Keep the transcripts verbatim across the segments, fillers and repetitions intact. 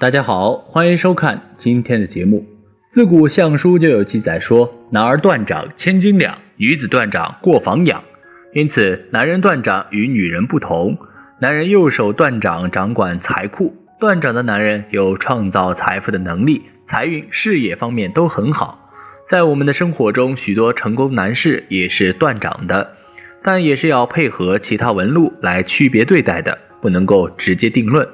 大家好，欢迎收看今天的节目。自古相书就有记载说，男儿断掌千斤两，女子断掌过房痒。因此男人断掌与女人不同，男人右手断掌掌管财库，断掌的男人有创造财富的能力，财运事业方面都很好。在我们的生活中，许多成功男士也是断掌的，但也是要配合其他纹路来区别对待的，不能够直接定论。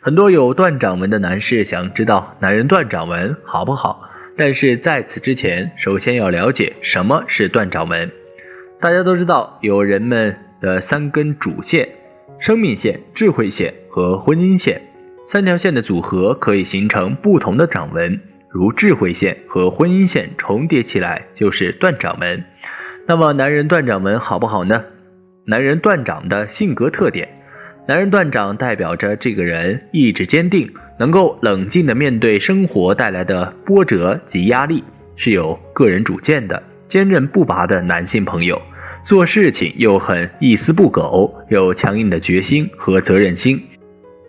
很多有断掌纹的男士想知道男人断掌纹好不好，但是在此之前，首先要了解什么是断掌纹。大家都知道有人们的三根主线，生命线、智慧线和婚姻线，三条线的组合可以形成不同的掌纹，如智慧线和婚姻线重叠起来就是断掌纹。那么男人断掌纹好不好呢？男人断掌的性格特点，男人断掌代表着这个人意志坚定，能够冷静地面对生活带来的波折及压力，是有个人主见的坚韧不拔的男性朋友，做事情又很一丝不苟，有强硬的决心和责任心。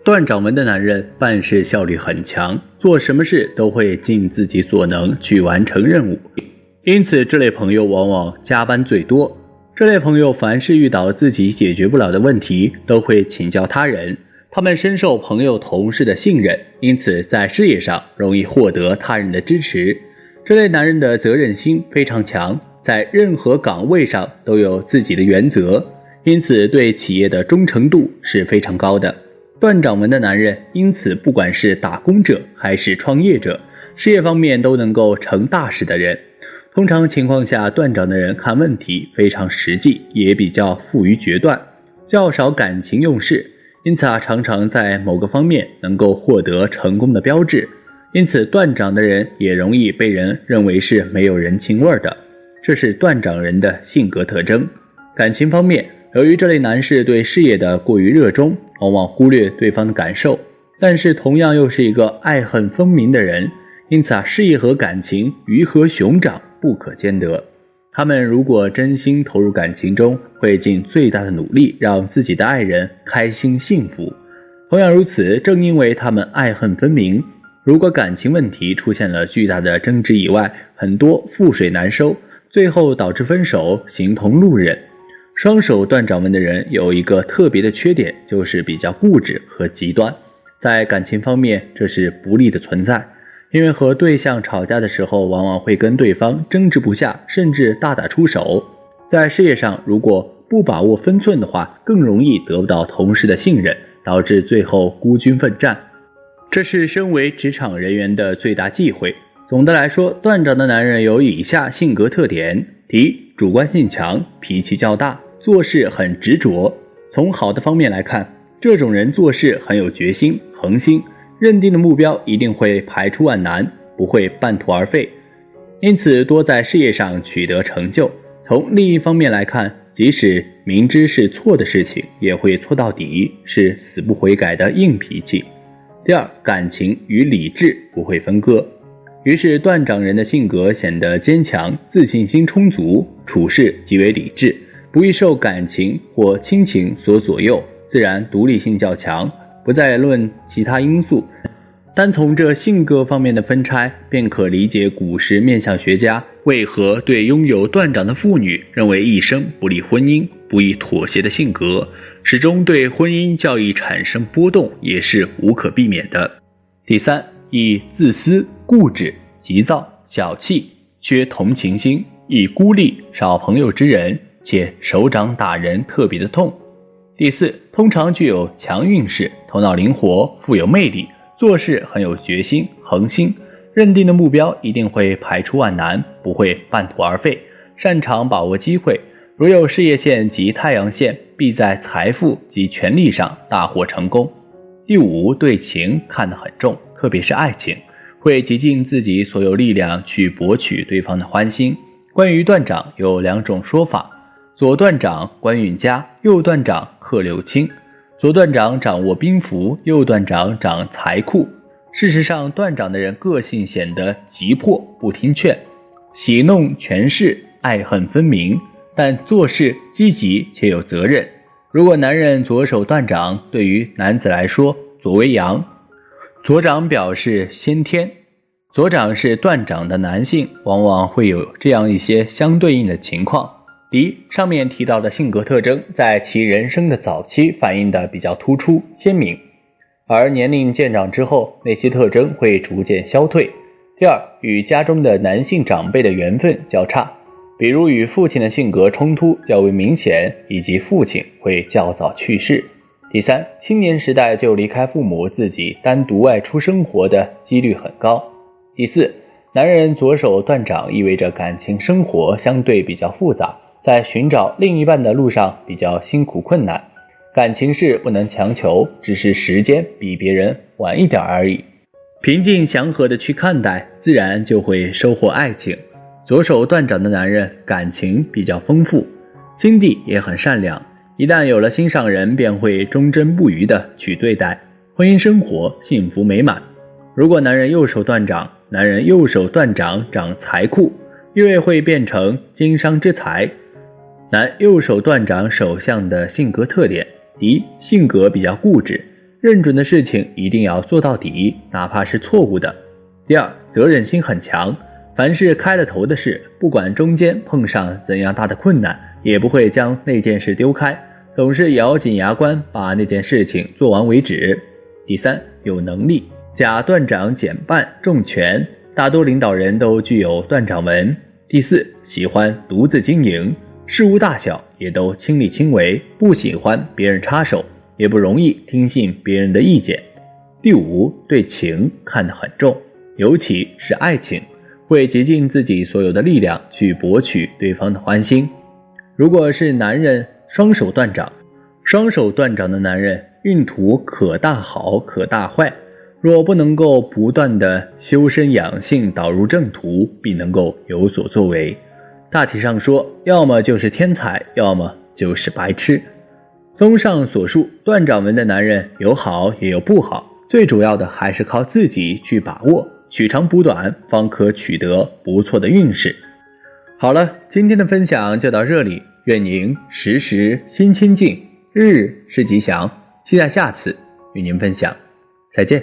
断掌纹的男人办事效率很强，做什么事都会尽自己所能去完成任务，因此这类朋友往往加班最多。这类朋友凡是遇到自己解决不了的问题，都会请教他人，他们深受朋友同事的信任，因此在事业上容易获得他人的支持。这类男人的责任心非常强，在任何岗位上都有自己的原则，因此对企业的忠诚度是非常高的。断掌纹的男人因此不管是打工者还是创业者，事业方面都能够成大事的人。通常情况下，断掌的人看问题非常实际，也比较富于决断，较少感情用事，因此啊，常常在某个方面能够获得成功的标志。因此断掌的人也容易被人认为是没有人情味的，这是断掌人的性格特征。感情方面，由于这类男士对事业的过于热衷，往往忽略对方的感受，但是同样又是一个爱恨分明的人，因此啊，事业和感情鱼和熊掌不可兼得。他们如果真心投入感情中，会尽最大的努力让自己的爱人开心幸福。同样如此，正因为他们爱恨分明，如果感情问题出现了巨大的争执以外，很多覆水难收，最后导致分手，形同路人。双手断掌纹的人有一个特别的缺点，就是比较固执和极端，在感情方面这是不利的存在。因为和对象吵架的时候，往往会跟对方争执不下，甚至大打出手。在事业上，如果不把握分寸的话，更容易得不到同事的信任，导致最后孤军奋战，这是身为职场人员的最大忌讳。总的来说，断掌的男人有以下性格特点：第一，主观性强，脾气较大，做事很执着。从好的方面来看，这种人做事很有决心、恒心，认定的目标一定会排除万难，不会半途而废，因此多在事业上取得成就。从另一方面来看，即使明知是错的事情，也会错到底，是死不悔改的硬脾气。第二，感情与理智不会分割，于是断掌人的性格显得坚强，自信心充足，处事极为理智，不易受感情或亲情所左右，自然独立性较强，不再论其他因素。单从这性格方面的分拆，便可理解古时面相学家为何对拥有断掌的妇女认为一生不离婚姻、不易妥协的性格，始终对婚姻教义产生波动也是无可避免的。第三，以自私、固执、急躁、小气、缺同情心，以孤立、少朋友之人，且手掌打人特别的痛。第四，通常具有强运势，头脑灵活，富有魅力，做事很有决心、恒心，认定的目标一定会排除万难，不会半途而废，擅长把握机会。如有事业线及太阳线，必在财富及权力上大获成功。第五，对情看得很重，特别是爱情，会竭尽自己所有力量去博取对方的欢心。关于断掌有两种说法，左断掌官运佳，右断掌克六亲。左断掌掌握兵符，右断掌掌财库。事实上，断掌的人个性显得急迫，不听劝，喜弄权势，爱恨分明，但做事积极且有责任。如果男人左手断掌，对于男子来说，左为阳，左掌表是先天，左掌是断掌的男性，往往会有这样一些相对应的情况。第一，上面提到的性格特征在其人生的早期反映的比较突出鲜明，而年龄渐长之后，那些特征会逐渐消退。第二，与家中的男性长辈的缘分较差，比如与父亲的性格冲突较为明显，以及父亲会较早去世。第三，青年时代就离开父母，自己单独外出生活的几率很高。第四，男人左手断掌意味着感情生活相对比较复杂，在寻找另一半的路上比较辛苦困难，感情事不能强求，只是时间比别人晚一点而已。平静祥和的去看待，自然就会收获爱情。左手断掌的男人感情比较丰富，心地也很善良，一旦有了心上人便会忠贞不渝地去对待，婚姻生活幸福美满。如果男人右手断掌，男人右手断掌掌财库，越会变成经商之才。男右手断掌手相的性格特点，第一，性格比较固执，认准的事情一定要做到底，哪怕是错误的。第二，责任心很强，凡是开了头的事，不管中间碰上怎样大的困难，也不会将那件事丢开，总是咬紧牙关把那件事情做完为止。第三，有能力，甲断掌减半重权，大多领导人都具有断掌纹。第四，喜欢独自经营，事务大小也都亲力亲为，不喜欢别人插手，也不容易听信别人的意见。第五，对情看得很重，尤其是爱情，会竭尽自己所有的力量去博取对方的欢心。如果是男人双手断掌，双手断掌的男人运途可大好可大坏，若不能够不断的修身养性导入正途，必能够有所作为。大体上说，要么就是天才，要么就是白痴。综上所述，断掌纹的男人有好也有不好，最主要的还是靠自己去把握，取长补短，方可取得不错的运势。好了，今天的分享就到这里，愿您时时心清静，日日是吉祥。期待下次与您分享，再见。